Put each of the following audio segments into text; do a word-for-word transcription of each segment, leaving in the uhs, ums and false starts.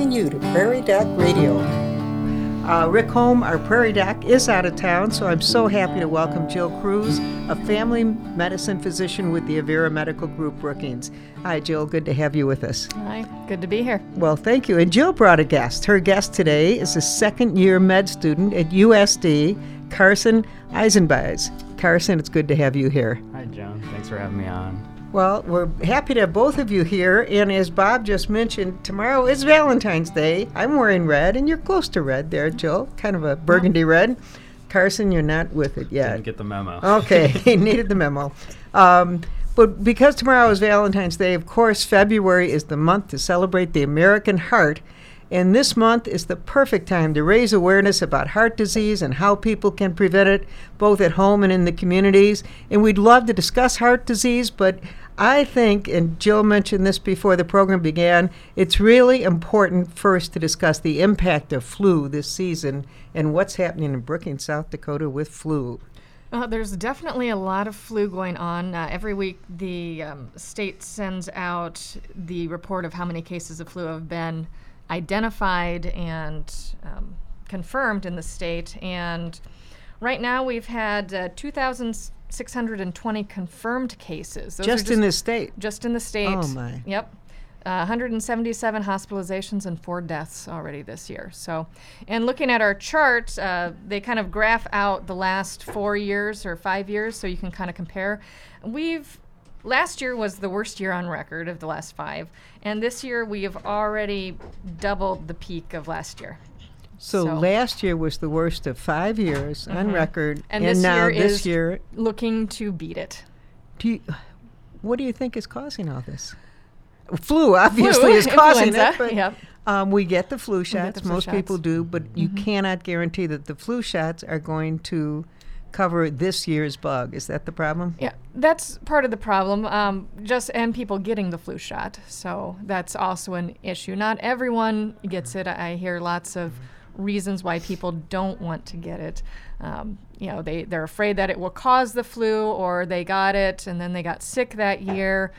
welcoming you to Prairie Doc Radio. Uh, Rick Holm, our Prairie Doc, is out of town, so I'm so happy to welcome Jill Cruz, a family medicine physician with the Avera Medical Group, Brookings. Hi, Jill. Good to have you with us. Hi. Good to be here. Well, thank you. And Jill brought a guest. Her guest today is a second-year med student at U S D, Carson Eisenbeis. Carson, it's good to have you here. Hi, Joan. Thanks for having me on. Well, we're happy to have both of you here, and as Bob just mentioned, tomorrow is Valentine's Day. I'm wearing red, and you're close to red there, Jill, kind of a burgundy red. Carson, you're not with it yet. Didn't get the memo. Okay, he needed the memo. Um, but because tomorrow is Valentine's Day, of course, February is the month to celebrate the American heart, and this month is the perfect time to raise awareness about heart disease and how people can prevent it, both at home and in the communities. And we'd love to discuss heart disease, but I think, and Jill mentioned this before the program began, it's really important first to discuss the impact of flu this season and what's happening in Brookings, South Dakota with flu. Uh, there's definitely a lot of flu going on. Uh, every week the um, state sends out the report of how many cases of flu have been identified and um, confirmed in the state. And right now we've had uh, two thousand six hundred twenty confirmed cases. Those just, just in the state? Just in the state. Oh, my. Yep. Uh, one hundred seventy-seven hospitalizations and four deaths already this year. So, and looking at our chart, uh, they kind of graph out the last four years or five years, so you can kind of compare. We've Last year was the worst year on record of the last five, and this year we have already doubled the peak of last year. So, so. last year was the worst of five years mm-hmm. on record, and, and this now year this is year looking to beat it. Do you, what do you think is causing all this? Flu obviously flu, is causing it, but yep. um, we get the flu shots. The flu Most shots. people do, but mm-hmm. you cannot guarantee that the flu shots are going to cover this year's bug. Is that the problem? Yeah, that's part of the problem, um, just and people getting the flu shot. So that's also an issue. Not everyone gets it. I hear lots of reasons why people don't want to get it. Um, you know, they, they're afraid that it will cause the flu, or they got it and then they got sick that year.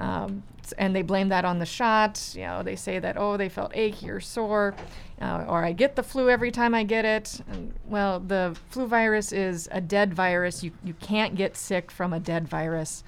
Um, and they blame that on the shot. You know, they say that, oh, they felt achy or sore, uh, or I get the flu every time I get it. And, well, the flu virus is a dead virus. You you can't get sick from a dead virus.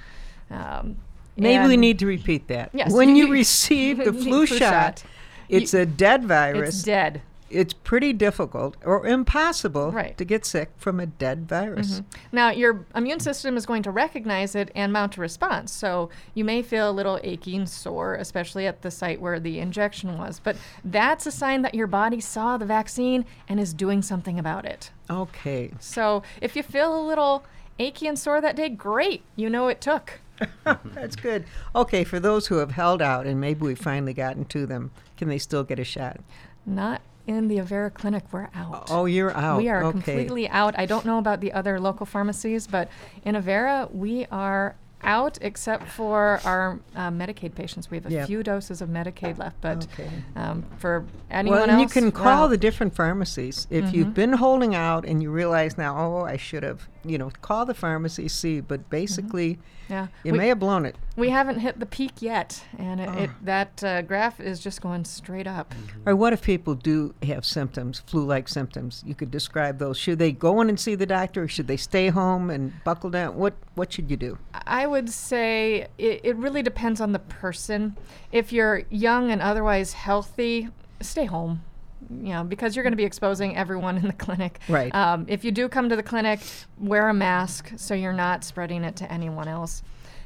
Um, Maybe we need to repeat that. Yes, when you, you receive the flu, flu shot, shot, it's you, a dead virus. It's dead. It's pretty difficult or impossible right. to get sick from a dead virus. Mm-hmm. Now, your immune system is going to recognize it and mount a response. So you may feel a little achy and sore, especially at the site where the injection was. But that's a sign that your body saw the vaccine and is doing something about it. Okay. So if you feel a little achy and sore that day, great. You know it took. That's good. Okay, for those who have held out and maybe we've finally gotten to them, can they still get a shot? Not in the Avera Clinic, we're out. Oh, you're out. We are okay. completely out. I don't know about the other local pharmacies, but in Avera, we are out except for our uh, Medicaid patients. We have a yep. few doses of Medicaid left, but okay. um, for anyone well, else. Well, you can call well, the different pharmacies. If mm-hmm. you've been holding out and you realize now, oh, I should have, you know, call the pharmacy, see, but basically mm-hmm. yeah. you we, may have blown it. We haven't hit the peak yet, and it, oh. it, that uh, graph is just going straight up. Mm-hmm. All right, what if people do have symptoms, flu-like symptoms? You could describe those. Should they go in and see the doctor, or should they stay home and buckle down? What What should you do? I would say it, it really depends on the person. If you're young and otherwise healthy, stay home. You know, because you're going to be exposing everyone in the clinic. Right. Um, if you do come to the clinic, wear a mask so you're not spreading it to anyone else.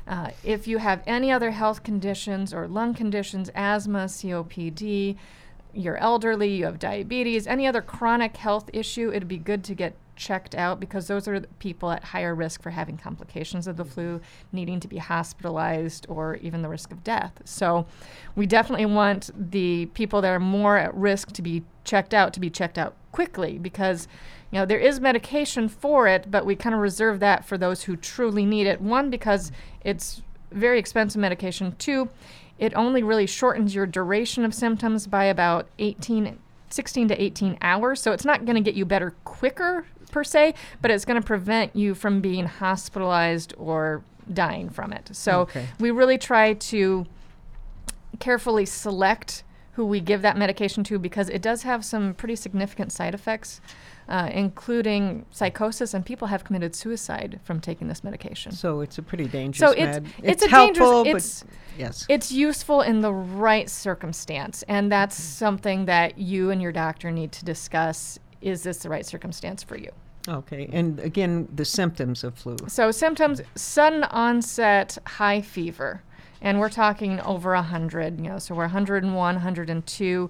Uh, if you have any other health conditions or lung conditions, asthma, C O P D, you're elderly, you have diabetes, any other chronic health issue, it'd be good to get checked out because those are the people at higher risk for having complications of the flu, needing to be hospitalized, or even the risk of death. So we definitely want the people that are more at risk to be checked out, to be checked out quickly because, you know, there is medication for it, but we kind of reserve that for those who truly need it. One, because it's very expensive medication. Two, it only really shortens your duration of symptoms by about eighteen, sixteen to eighteen hours. So it's not going to get you better quicker per se, but it's going to prevent you from being hospitalized or dying from it. So okay. we really try to carefully select who we give that medication to, because it does have some pretty significant side effects, uh, including psychosis, and people have committed suicide from taking this medication. So it's a pretty dangerous so med. It's, it's, it's a helpful, dangerous, it's, but yes. It's useful in the right circumstance, and that's mm-hmm. something that you and your doctor need to discuss. Is this the right circumstance for you? Okay, and again, the symptoms of flu. So symptoms, sudden onset high fever. And we're talking over one hundred, you know, so we're one oh one, one oh two.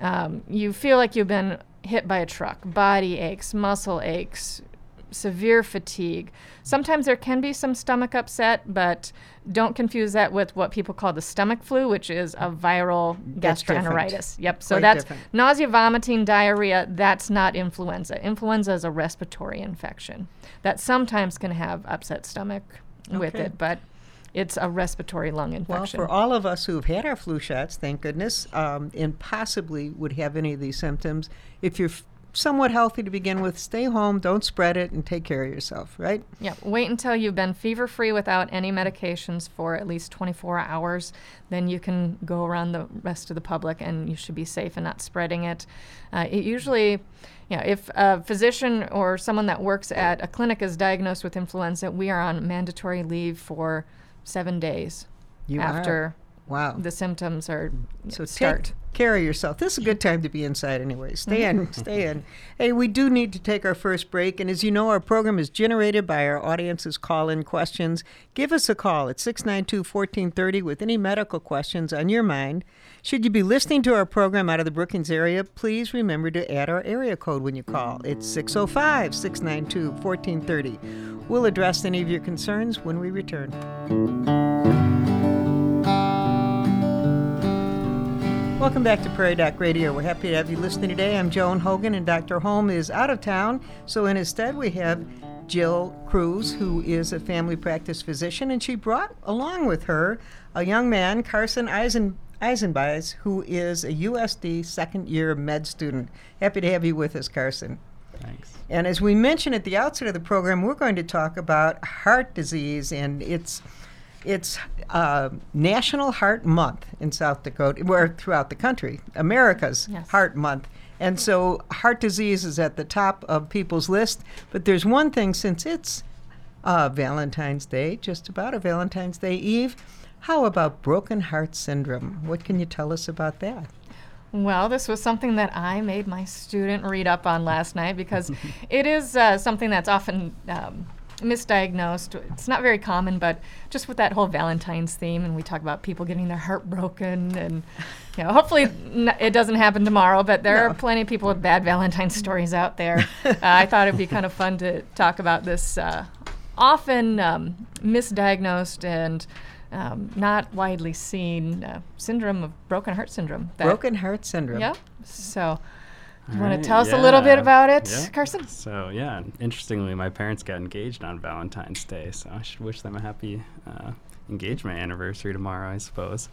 Um, you feel like you've been hit by a truck, body aches, muscle aches, severe fatigue. Sometimes there can be some stomach upset, but don't confuse that with what people call the stomach flu, which is a viral that's gastroenteritis. Different. Yep, so Quite that's different. Nausea, vomiting, diarrhea, that's not influenza. Influenza is a respiratory infection that sometimes can have upset stomach okay. with it, but it's a respiratory lung infection. Well, for all of us who've had our flu shots, thank goodness, um, and possibly would have any of these symptoms, if you're f- somewhat healthy to begin with, stay home, don't spread it, and take care of yourself, right? Yeah, wait until you've been fever-free without any medications for at least twenty-four hours. Then you can go around the rest of the public, and you should be safe and not spreading it. Uh, it usually... You know, if a physician or someone that works at a clinic is diagnosed with influenza, we are on mandatory leave for seven days you after are. Wow. the symptoms are so start. Take care of yourself. This is a good time to be inside anyway. Stay in, stay in. Hey, we do need to take our first break. And as you know, our program is generated by our audience's call-in questions. Give us a call at six nine two, one four three zero with any medical questions on your mind. Should you be listening to our program out of the Brookings area, please remember to add our area code when you call. It's six oh five, six nine two, one four three zero. We'll address any of your concerns when we return. Welcome back to Prairie Doc Radio. We're happy to have you listening today. I'm Joan Hogan, and Doctor Holm is out of town, so instead we have Jill Cruz, who is a family practice physician, and she brought along with her a young man, Carson Eisenbeis, Eisenbeis, who is a U S D second-year med student. Happy to have you with us, Carson. Thanks. And as we mentioned at the outset of the program, we're going to talk about heart disease, and it's it's uh, National Heart Month in South Dakota, or throughout the country, America's yes. Heart Month. And so heart disease is at the top of people's list, but there's one thing, since it's uh, Valentine's Day, just about a Valentine's Day Eve, how about broken heart syndrome? What can you tell us about that? Well, this was something that I made my student read up on last night, because it is uh, something that's often um, misdiagnosed. It's not very common, but just with that whole Valentine's theme, and we talk about people getting their heart broken, and you know, hopefully n- it doesn't happen tomorrow, but there no. are plenty of people with bad Valentine's stories out there. uh, I thought it'd be kind of fun to talk about this uh, often um, misdiagnosed and Um, not widely seen uh, syndrome of broken heart syndrome. Broken heart syndrome. Yep. So you want right, to tell us yeah. a little bit about it, yep. Carson? So, yeah, interestingly, my parents got engaged on Valentine's Day, so I should wish them a happy uh, engagement anniversary tomorrow, I suppose.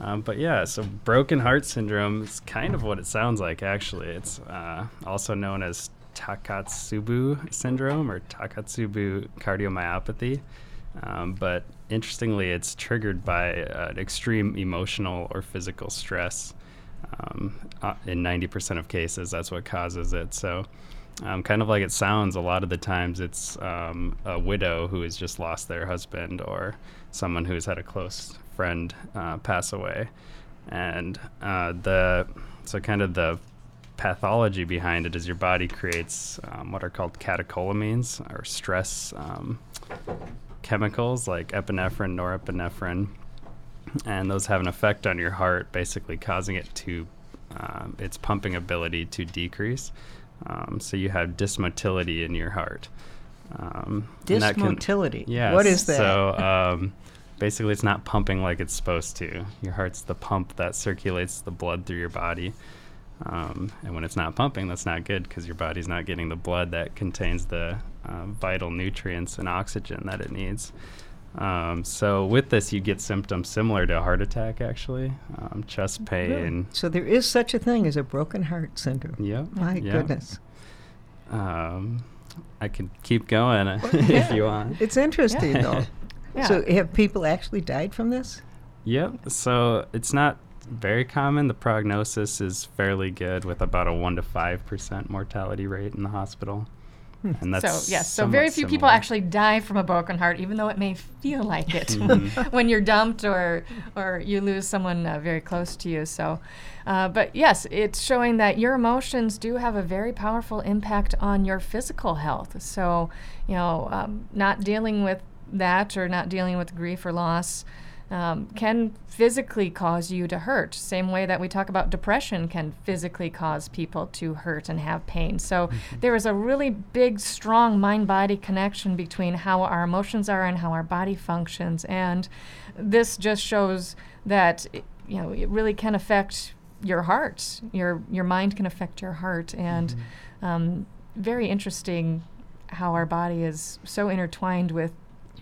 Um, but, yeah, so broken heart syndrome is kind of what it sounds like, actually. It's uh, also known as Takotsubo syndrome or Takotsubo cardiomyopathy. Um, but interestingly, it's triggered by uh, extreme emotional or physical stress. Um, uh, in ninety percent of cases, that's what causes it. So um, kind of like it sounds, a lot of the times it's um, a widow who has just lost their husband or someone who's had a close friend uh, pass away. And uh, the so kind of the pathology behind it is your body creates um, what are called catecholamines or stress um chemicals like epinephrine, norepinephrine, and those have an effect on your heart, basically causing it to um, its pumping ability to decrease. Um, so you have dysmotility in your heart. Um, dysmotility? Yes. What is that? So um, basically it's not pumping like it's supposed to. Your heart's the pump that circulates the blood through your body. Um, and when it's not pumping, that's not good, because your body's not getting the blood that contains the uh, vital nutrients and oxygen that it needs. Um, so with this, you get symptoms similar to a heart attack, actually, um, chest pain. So there is such a thing as a broken heart syndrome. Yep. My yep. goodness. Um, I can keep going well, yeah. if you want. It's interesting, yeah. though. yeah. So have people actually died from this? Yep. So it's not very common. The prognosis is fairly good with about a one to five percent mortality rate in the hospital. And that's so, yes, so very few similar. people actually die from a broken heart, even though it may feel like it mm-hmm. when you're dumped or or you lose someone uh, very close to you. So, uh, but yes, it's showing that your emotions do have a very powerful impact on your physical health. So, you know, um, not dealing with that or not dealing with grief or loss um, can physically cause you to hurt. Same way that we talk about depression can physically cause people to hurt and have pain. So mm-hmm. there is a really big, strong mind-body connection between how our emotions are and how our body functions. And this just shows that, you know, it really can affect your heart. Your your mind can affect your heart. And mm-hmm. um, very interesting how our body is so intertwined with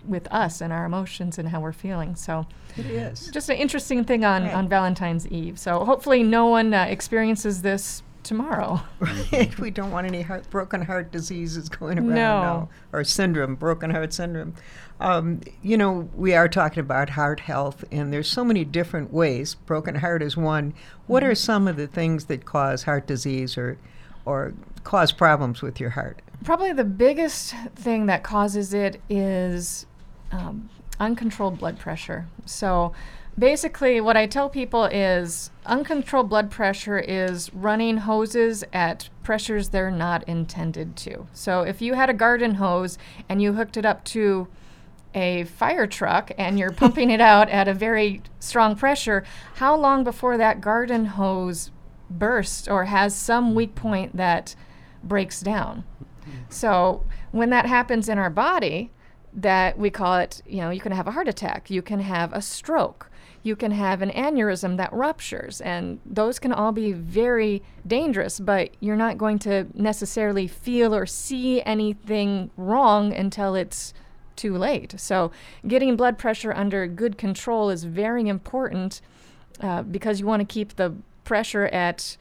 with us and our emotions and how we're feeling. So it is just an interesting thing on, right. on Valentine's Eve. So hopefully no one uh, experiences this tomorrow. Right. We don't want any heart, broken heart diseases going around. No. no. Or syndrome, broken heart syndrome. Um, you know, we are talking about heart health, and there's so many different ways. Broken heart is one. What are some of the things that cause heart disease or or cause problems with your heart? Probably the biggest thing that causes it is Um, uncontrolled blood pressure. So basically what I tell people is uncontrolled blood pressure is running hoses at pressures they're not intended to. So if you had a garden hose and you hooked it up to a fire truck and you're pumping it out at a very strong pressure, how long before that garden hose bursts or has some weak point that breaks down? So when that happens in our body, that we call it, you know, you can have a heart attack, you can have a stroke, you can have an aneurysm that ruptures, and those can all be very dangerous, but you're not going to necessarily feel or see anything wrong until it's too late. So getting blood pressure under good control is very important uh, because you want to keep the pressure at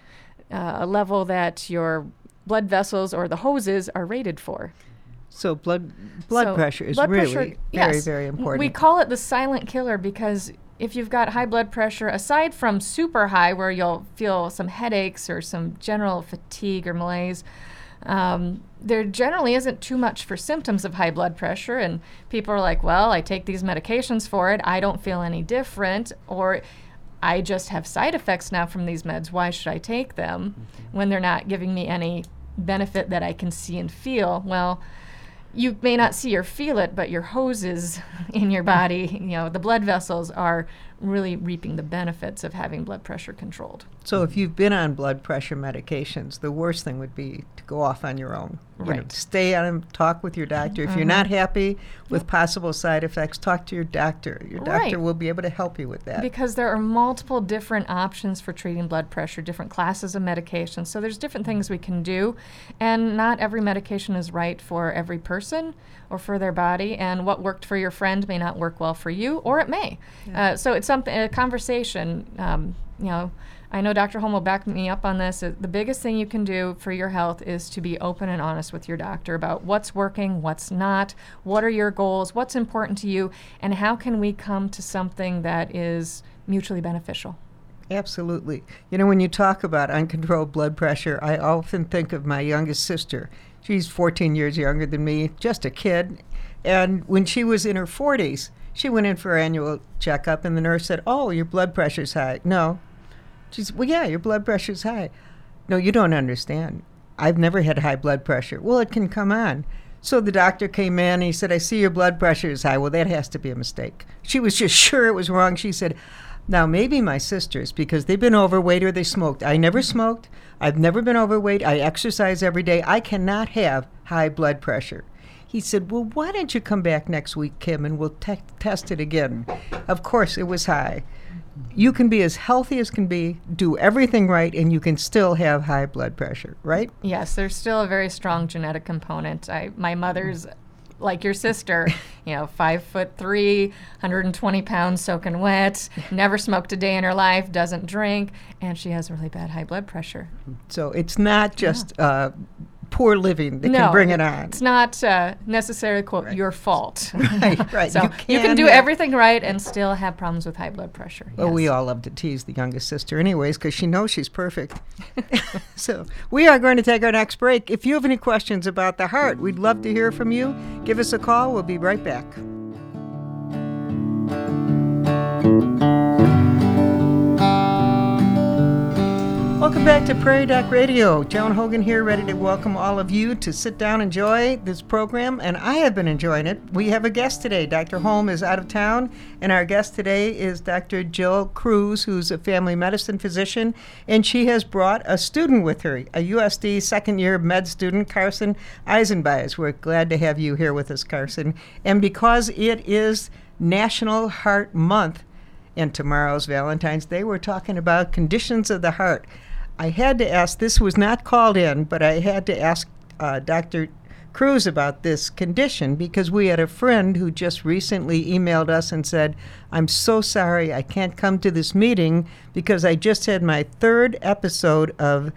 uh, a level that your blood vessels or the hoses are rated for. So blood blood so pressure is blood really pressure, very, yes. very important. We call it the silent killer because if you've got high blood pressure, aside from super high where you'll feel some headaches or some general fatigue or malaise, um, there generally isn't too much for symptoms of high blood pressure. And people are like, well, I take these medications for it. I don't feel any different. Or I just have side effects now from these meds. Why should I take them mm-hmm. when they're not giving me any benefit that I can see and feel? Well, you may not see or feel it, but your hoses in your body, you know, the blood vessels are really reaping the benefits of having blood pressure controlled. So if you've been on blood pressure medications, the worst thing would be to go off on your own. You right. know, stay on them, talk with your doctor. If mm-hmm. you're not happy with possible side effects, talk to your doctor. Your doctor right. will be able to help you with that. Because there are multiple different options for treating blood pressure, different classes of medications. So there's different things we can do, and not every medication is right for every person or for their body, and what worked for your friend may not work well for you, or it may. Yeah. Uh, so it's something, a conversation, um, you know, I know Doctor Holm will back me up on this. Uh, the biggest thing you can do for your health is to be open and honest with your doctor about what's working, what's not, what are your goals, what's important to you, and how can we come to something that is mutually beneficial. Absolutely. You know, when you talk about uncontrolled blood pressure, I often think of my youngest sister. She's fourteen years younger than me, just a kid. And when she was in her forties, she went in for her annual checkup, and the nurse said, oh, your blood pressure's high. No. She said, well, yeah, your blood pressure's high. No, you don't understand. I've never had high blood pressure. Well, it can come on. So the doctor came in, and he said, I see your blood pressure is high. Well, that has to be a mistake. She was just sure it was wrong. She said, now, maybe my sisters, because they've been overweight or they smoked. I never smoked. I've never been overweight. I exercise every day. I cannot have high blood pressure. He said, well, why don't you come back next week, Kim, and we'll te- test it again. Of course, it was high. You can be as healthy as can be, do everything right, and you can still have high blood pressure, right? Yes, there's still a very strong genetic component. I, my mother's, like your sister, you know, five foot three, one hundred twenty pounds soaking wet, never smoked a day in her life, doesn't drink, and she has really bad high blood pressure. So it's not just yeah. uh, poor living that no, can bring it on. It's not uh, necessarily, quote, right. your fault. Right, right. So you can, you can do everything right and still have problems with high blood pressure. Well, yes. We all love to tease the youngest sister anyways because she knows she's perfect. So we are going to take our next break. If you have any questions about the heart, we'd love to hear from you. Give us a call. We'll be right back. Welcome back to Prairie Doc Radio. Joan Hogan here, ready to welcome all of you to sit down and enjoy this program, and I have been enjoying it. We have a guest today. Doctor Holm is out of town, and our guest today is Doctor Jill Cruz, who's a family medicine physician, and she has brought a student with her, a U S D second-year med student, Carson Eisenbeis. We're glad to have you here with us, Carson. And because it is National Heart Month, and tomorrow's Valentine's Day, we're talking about conditions of the heart. I had to ask, this was not called in, but I had to ask uh, Doctor Cruz about this condition because we had a friend who just recently emailed us and said, I'm so sorry I can't come to this meeting because I just had my third episode of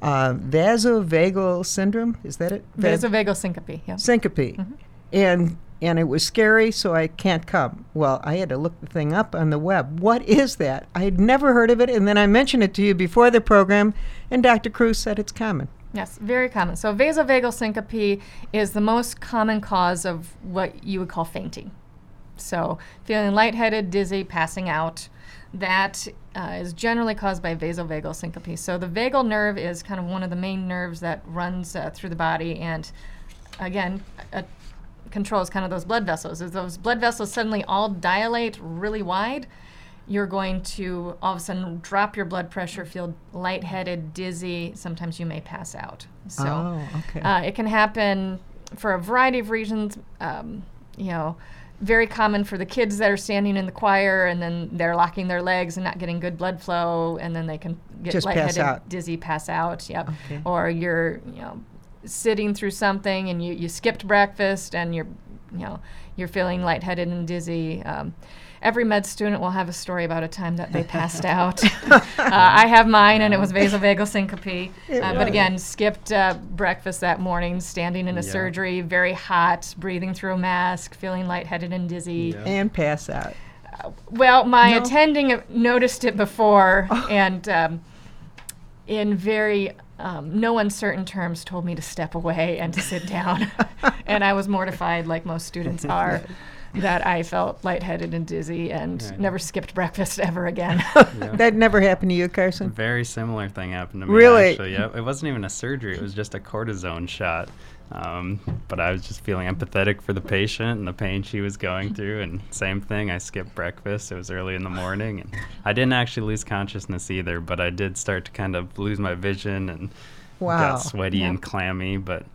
uh, vasovagal syndrome. Is that it? Vasovagal syncope, yeah. Syncope. Mm-hmm. And... And it was scary, so I can't come. Well, I had to look the thing up on the web. What is that? I had never heard of it, and then I mentioned it to you before the program, and Doctor Cruz said it's common. Yes, very common. So vasovagal syncope is the most common cause of what you would call fainting. So feeling lightheaded, dizzy, passing out. That uh, is generally caused by vasovagal syncope. So the vagal nerve is kind of one of the main nerves that runs uh, through the body, and again, a controls kind of those blood vessels. If those blood vessels suddenly all dilate really wide, you're going to all of a sudden drop your blood pressure, feel lightheaded, dizzy. Sometimes you may pass out. So oh, okay. uh, it can happen for a variety of reasons. Um, you know, very common for the kids that are standing in the choir and then they're locking their legs and not getting good blood flow, and then they can get Just lightheaded, pass out. dizzy, pass out. Yep. Okay. Or you're, you know, sitting through something and you, you skipped breakfast and you're, you know, you're feeling lightheaded and dizzy. Um, every med student will have a story about a time that they passed out. uh, I have mine, and it was vasovagal syncope. Uh, but again, skipped uh, breakfast that morning, standing in a yeah. surgery, very hot, breathing through a mask, feeling lightheaded and dizzy. Yeah. And pass out. Uh, well, my no. attending noticed it before oh. and um, in very... Um, no uncertain terms told me to step away and to sit down. And I was mortified, like most students are, that I felt lightheaded and dizzy and yeah, never skipped breakfast ever again. Yeah. That never happened to you, Carson? A very similar thing happened to me. Really? Actually, yeah. It wasn't even a surgery. It was just a cortisone shot. Um, but I was just feeling empathetic for the patient and the pain she was going through. And same thing, I skipped breakfast. It was early in the morning. And I didn't actually lose consciousness either, but I did start to kind of lose my vision and wow. got sweaty yeah. and clammy. But,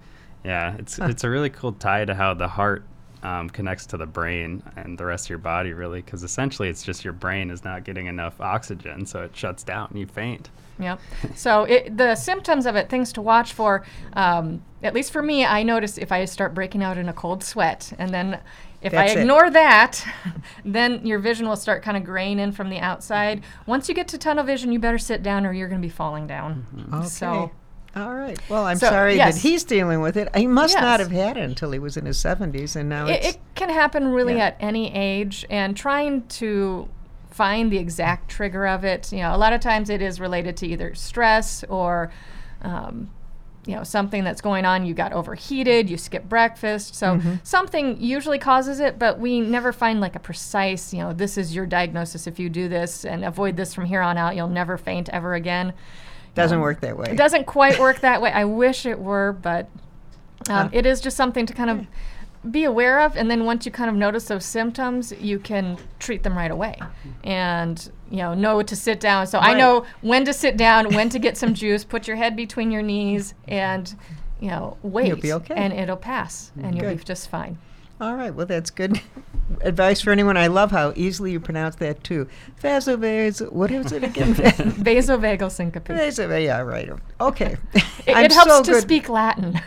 yeah, it's huh. it's a really cool tie to how the heart um, connects to the brain and the rest of your body, really, because essentially it's just your brain is not getting enough oxygen, so it shuts down and you faint. Yep. So it, the symptoms of it, things to watch for, um, at least for me, I notice if I start breaking out in a cold sweat, and then if That's I ignore it. that, then your vision will start kind of graying in from the outside. Once you get to tunnel vision, you better sit down or you're going to be falling down. Mm-hmm. Okay. So, all right. Well, I'm so, sorry yes. that he's dealing with it. He must yes. not have had it until he was in his seventies, and now it, it's... It can happen really yeah. at any age, and trying to... find the exact trigger of it. You know, a lot of times it is related to either stress or, um, you know, something that's going on. You got overheated, you skipped breakfast. So mm-hmm. something usually causes it, but we never find like a precise, you know, this is your diagnosis. If you do this and avoid this from here on out, you'll never faint ever again. Doesn't um, work that way. It doesn't quite work that way. I wish it were, but um, uh, it is just something to kind of be aware of, and then once you kind of notice those symptoms, you can treat them right away, and you know know to sit down. So right. I know when to sit down, when to get some juice, put your head between your knees, and you know wait, you'll be okay. and it'll pass, and good. You'll be just fine. All right, well that's good advice for anyone. I love how easily you pronounce that too. Vasovagal, what is it again? Vasovagal syncope. Vasovagal, yeah, right. Okay, it, it helps so to good. speak Latin.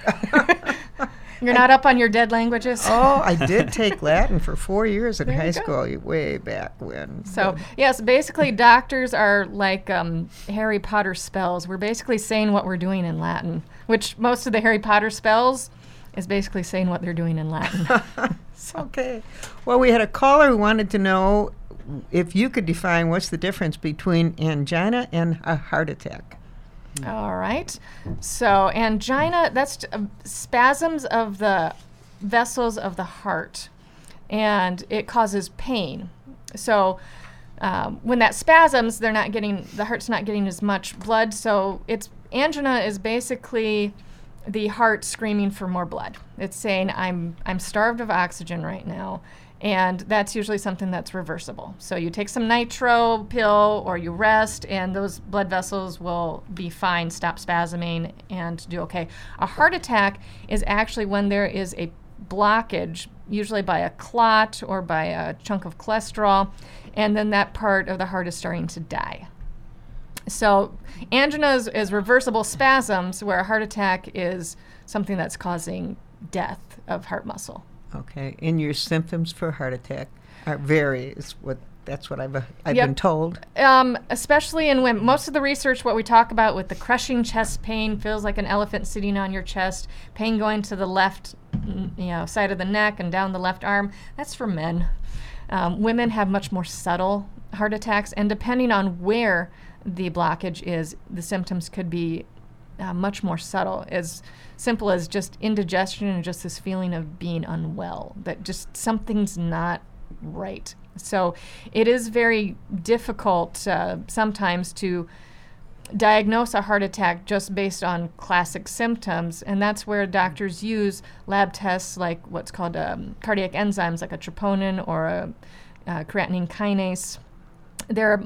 You're I, not up on your dead languages? Oh, I did take Latin for four years in there high school, way back when. So, but. yes, basically doctors are like um, Harry Potter spells. We're basically saying what we're doing in Latin, which most of the Harry Potter spells is basically saying what they're doing in Latin. So. Okay. Well, we had a caller who wanted to know if you could define what's the difference between angina and a heart attack. All right. So angina, that's uh, spasms of the vessels of the heart, and it causes pain. So um, when that spasms, they're not getting, the heart's not getting as much blood. So it's angina is basically the heart screaming for more blood. It's saying, I'm I'm starved of oxygen right now. And that's usually something that's reversible. So you take some nitro pill or you rest, and those blood vessels will be fine, stop spasming, and do okay. A heart attack is actually when there is a blockage, usually by a clot or by a chunk of cholesterol, and then that part of the heart is starting to die. So angina is, is reversible spasms, where a heart attack is something that's causing death of heart muscle. Okay, and your symptoms for heart attack are varies. What that's what I've uh, I've yep. been told. Um, especially in women, most of the research, what we talk about with the crushing chest pain, feels like an elephant sitting on your chest, pain going to the left, you know, side of the neck and down the left arm. That's for men. Um, women have much more subtle heart attacks, and depending on where the blockage is, the symptoms could be Uh, much more subtle, as simple as just indigestion and just this feeling of being unwell, that just something's not right. So it is very difficult uh, sometimes to diagnose a heart attack just based on classic symptoms, and that's where doctors use lab tests like what's called um, cardiac enzymes, like a troponin or a uh, creatinine kinase. There are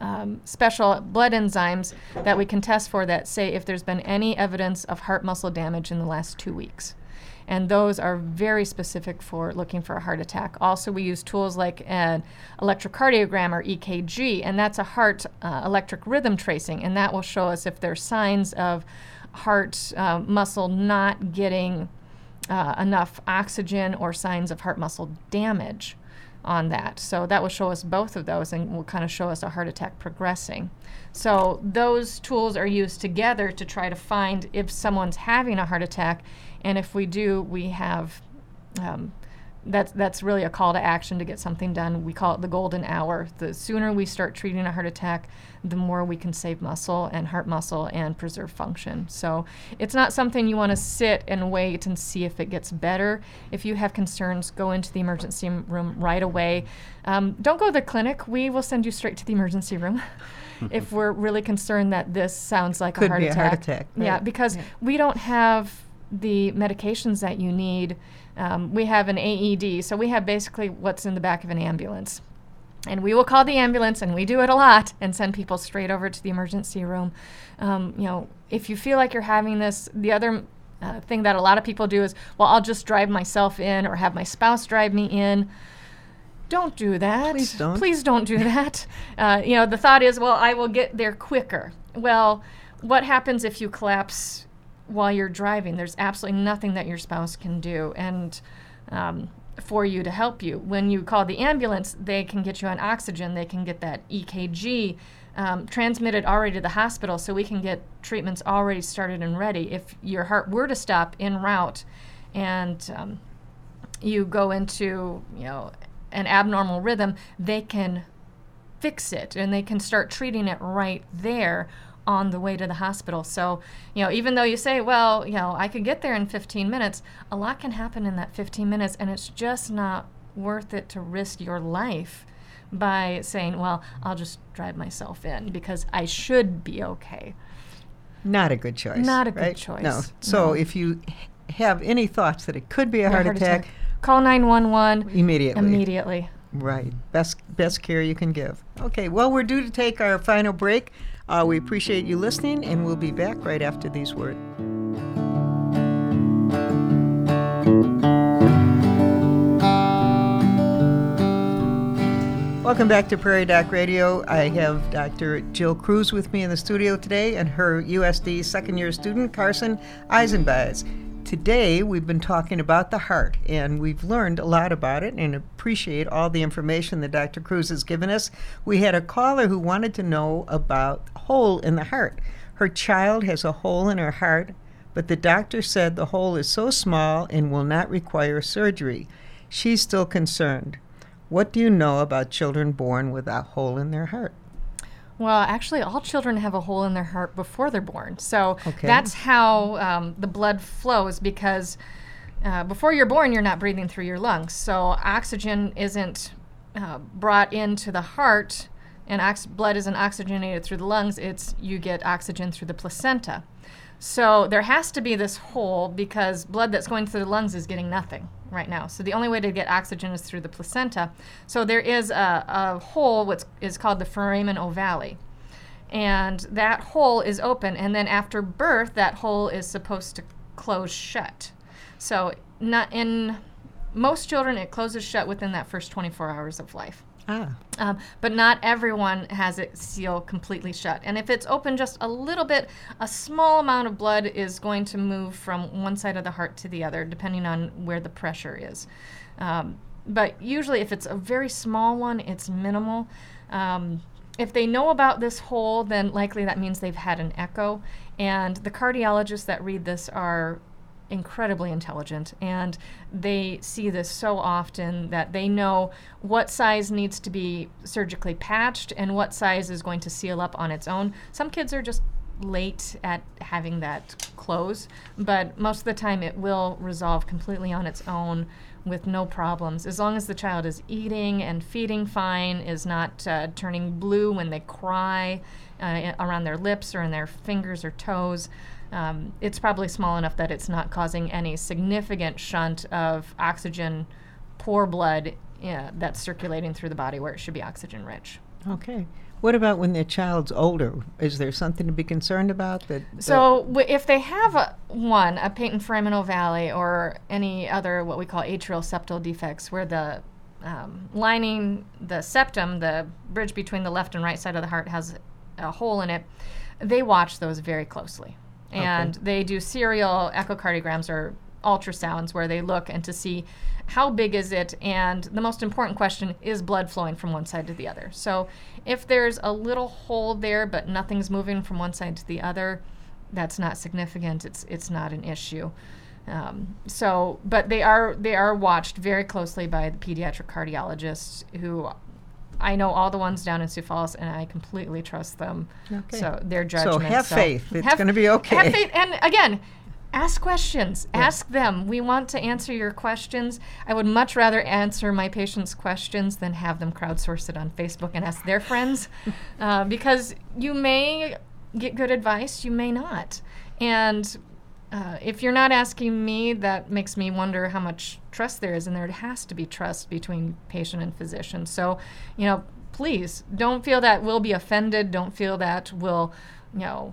Um, special blood enzymes that we can test for that say if there's been any evidence of heart muscle damage in the last two weeks. And those are very specific for looking for a heart attack. Also, we use tools like an electrocardiogram or E K G, and that's a heart uh, electric rhythm tracing, and that will show us if there's signs of heart uh, muscle not getting uh, enough oxygen or signs of heart muscle damage on that. So that will show us both of those and will kind of show us a heart attack progressing. So those tools are used together to try to find if someone's having a heart attack, and if we do, we have, um, that's, that's really a call to action to get something done. We call it the golden hour. The sooner we start treating a heart attack, the more we can save muscle and heart muscle and preserve function. So it's not something you want to sit and wait and see if it gets better. If you have concerns, go into the emergency room right away. Um, don't go to the clinic. We will send you straight to the emergency room if we're really concerned that this sounds like Could a heart be attack. A heart attack. Right? Yeah, because yeah. we don't have the medications that you need. Um, we have an A E D, so we have basically what's in the back of an ambulance. And we will call the ambulance, and we do it a lot, and send people straight over to the emergency room. Um, you know, if you feel like you're having this, the other uh, thing that a lot of people do is, well, I'll just drive myself in or have my spouse drive me in. Don't do that. Please don't. Please don't do that. Uh, you know, the thought is, well, I will get there quicker. Well, what happens if you collapse while you're driving? There's absolutely nothing that your spouse can do and um, for you to help you. When you call the ambulance, they can get you on oxygen. They can get that E K G um, transmitted already to the hospital, so we can get treatments already started and ready. If your heart were to stop en route and um, you go into, you know, an abnormal rhythm, they can fix it, and they can start treating it right there on the way to the hospital. So, you know, even though you say, well, you know, I could get there in fifteen minutes, a lot can happen in that fifteen minutes, and it's just not worth it to risk your life by saying, well, I'll just drive myself in because I should be okay. Not a good choice. Not a right? good choice. No. So no. If you have any thoughts that it could be a heart, heart attack, attack, call nine one one immediately. Immediately. Right. Best best care you can give. Okay. Well, we're due to take our final break. Uh, we appreciate you listening, and we'll be back right after these words. Welcome back to Prairie Doc Radio. I have Doctor Jill Cruz with me in the studio today, and her U S D second year student, Carson Eisenbeis. Today, we've been talking about the heart, and we've learned a lot about it and appreciate all the information that Doctor Cruz has given us. We had a caller who wanted to know about a hole in the heart. Her child has a hole in her heart, but the doctor said the hole is so small and will not require surgery. She's still concerned. What do you know about children born with a hole in their heart? Well, actually, all children have a hole in their heart before they're born. So okay. that's how um, the blood flows, because uh, before you're born, you're not breathing through your lungs. So oxygen isn't uh, brought into the heart, and ox- blood isn't oxygenated through the lungs. It's you get oxygen through the placenta. So there has to be this hole because blood that's going through the lungs is getting nothing right now. So the only way to get oxygen is through the placenta. So there is a, a hole, what is called the foramen ovale. And that hole is open. And then after birth, that hole is supposed to close shut. So not in most children, it closes shut within that first twenty-four hours of life. Ah. Um, but not everyone has it sealed completely shut. And if it's open just a little bit, a small amount of blood is going to move from one side of the heart to the other, depending on where the pressure is. Um, but usually if it's a very small one, it's minimal. Um, if they know about this hole, then likely that means they've had an echo. And the cardiologists that read this are incredibly intelligent, and they see this so often that they know what size needs to be surgically patched and what size is going to seal up on its own. Some kids are just late at having that close, but most of the time it will resolve completely on its own with no problems, as long as the child is eating and feeding fine, is not uh, turning blue when they cry uh, around their lips or in their fingers or toes. Um, it's probably small enough that it's not causing any significant shunt of oxygen, poor blood yeah, that's circulating through the body where it should be oxygen rich. Okay. What about when their child's older? Is there something to be concerned about? That, that so w- if they have a, one, a patent foramen ovale or any other what we call atrial septal defects, where the um, lining, the septum, the bridge between the left and right side of the heart has a hole in it, they watch those very closely. And okay. they do serial echocardiograms or ultrasounds where they look and to see how big is it, and the most important question is blood flowing from one side to the other. So if there's a little hole there but nothing's moving from one side to the other, that's not significant. It's it's not an issue. Um, so, but they are they are watched very closely by the pediatric cardiologists who. I know all the ones down in Sioux Falls, and I completely trust them. Okay. So their judgment. So have so faith. It's going to be okay. Have faith. And again, ask questions. Yeah. Ask them. We want to answer your questions. I would much rather answer my patients' questions than have them crowdsource it on Facebook and ask their friends, uh, because you may get good advice, you may not. And uh, if you're not asking me, that makes me wonder how much trust there is, and there has to be trust between patient and physician. So, you know, please don't feel that we'll be offended. Don't feel that we'll, you know,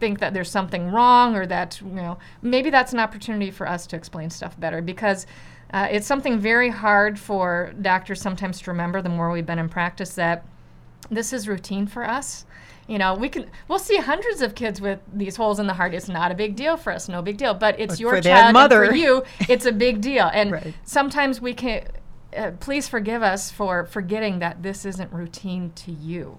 think that there's something wrong, or that, you know, maybe that's an opportunity for us to explain stuff better, because uh, it's something very hard for doctors sometimes to remember the more we've been in practice, that this is routine for us. You know, we can, we'll see hundreds of kids with these holes in the heart. It's not a big deal for us, no big deal. But it's but your for child mother. And for you, it's a big deal. And right. sometimes we can, uh, please forgive us for forgetting that this isn't routine to you.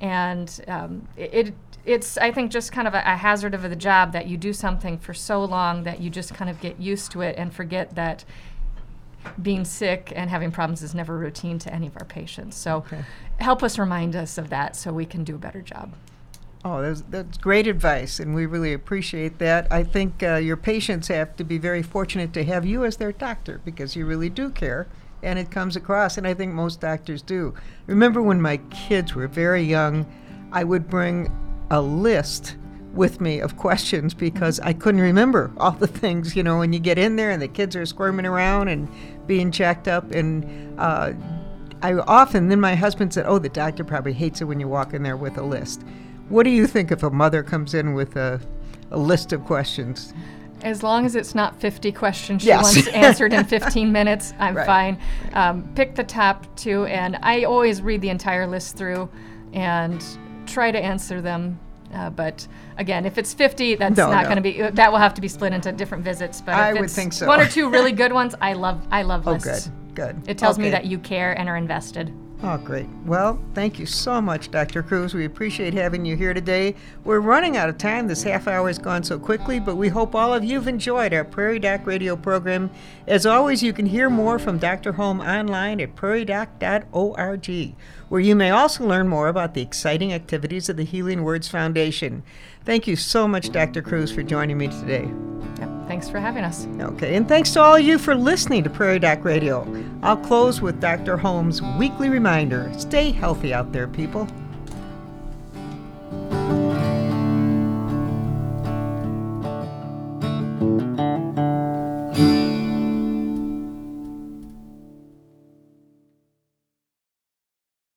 And um, it, it it's, I think, just kind of a, a hazard of the job that you do something for so long that you just kind of get used to it and forget that being sick and having problems is never routine to any of our patients. So okay. help us remind us of that so we can do a better job. Oh, that's, that's great advice, and we really appreciate that. I think uh, your patients have to be very fortunate to have you as their doctor, because you really do care, and it comes across, and I think most doctors do. Remember when my kids were very young, I would bring a list with me of questions because I couldn't remember all the things, you know, when you get in there and the kids are squirming around and being jacked up. And uh, I often, then my husband said, oh, the doctor probably hates it when you walk in there with a list. What do you think if a mother comes in with a, a list of questions? As long as it's not fifty questions she yes. wants answered in fifteen minutes, I'm right. fine. Um, pick the top two, and I always read the entire list through and try to answer them Uh, but again, if it's fifty, that's no, not no. going to be. That will have to be split into different visits. But if I it's would think so. One or two really good ones. I love. I love lists. Oh, good, good. It tells okay. me that you care and are invested. Oh, great. Well, thank you so much, Doctor Cruz. We appreciate having you here today. We're running out of time. This half hour has gone so quickly, but we hope all of you have enjoyed our Prairie Doc Radio program. As always, you can hear more from Doctor Holm online at prairie doc dot org, where you may also learn more about the exciting activities of the Healing Words Foundation. Thank you so much, Doctor Cruz, for joining me today. Thanks for having us. Okay, and thanks to all of you for listening to Prairie Doc Radio. I'll close with Doctor Holm's weekly reminder. Stay healthy out there, people.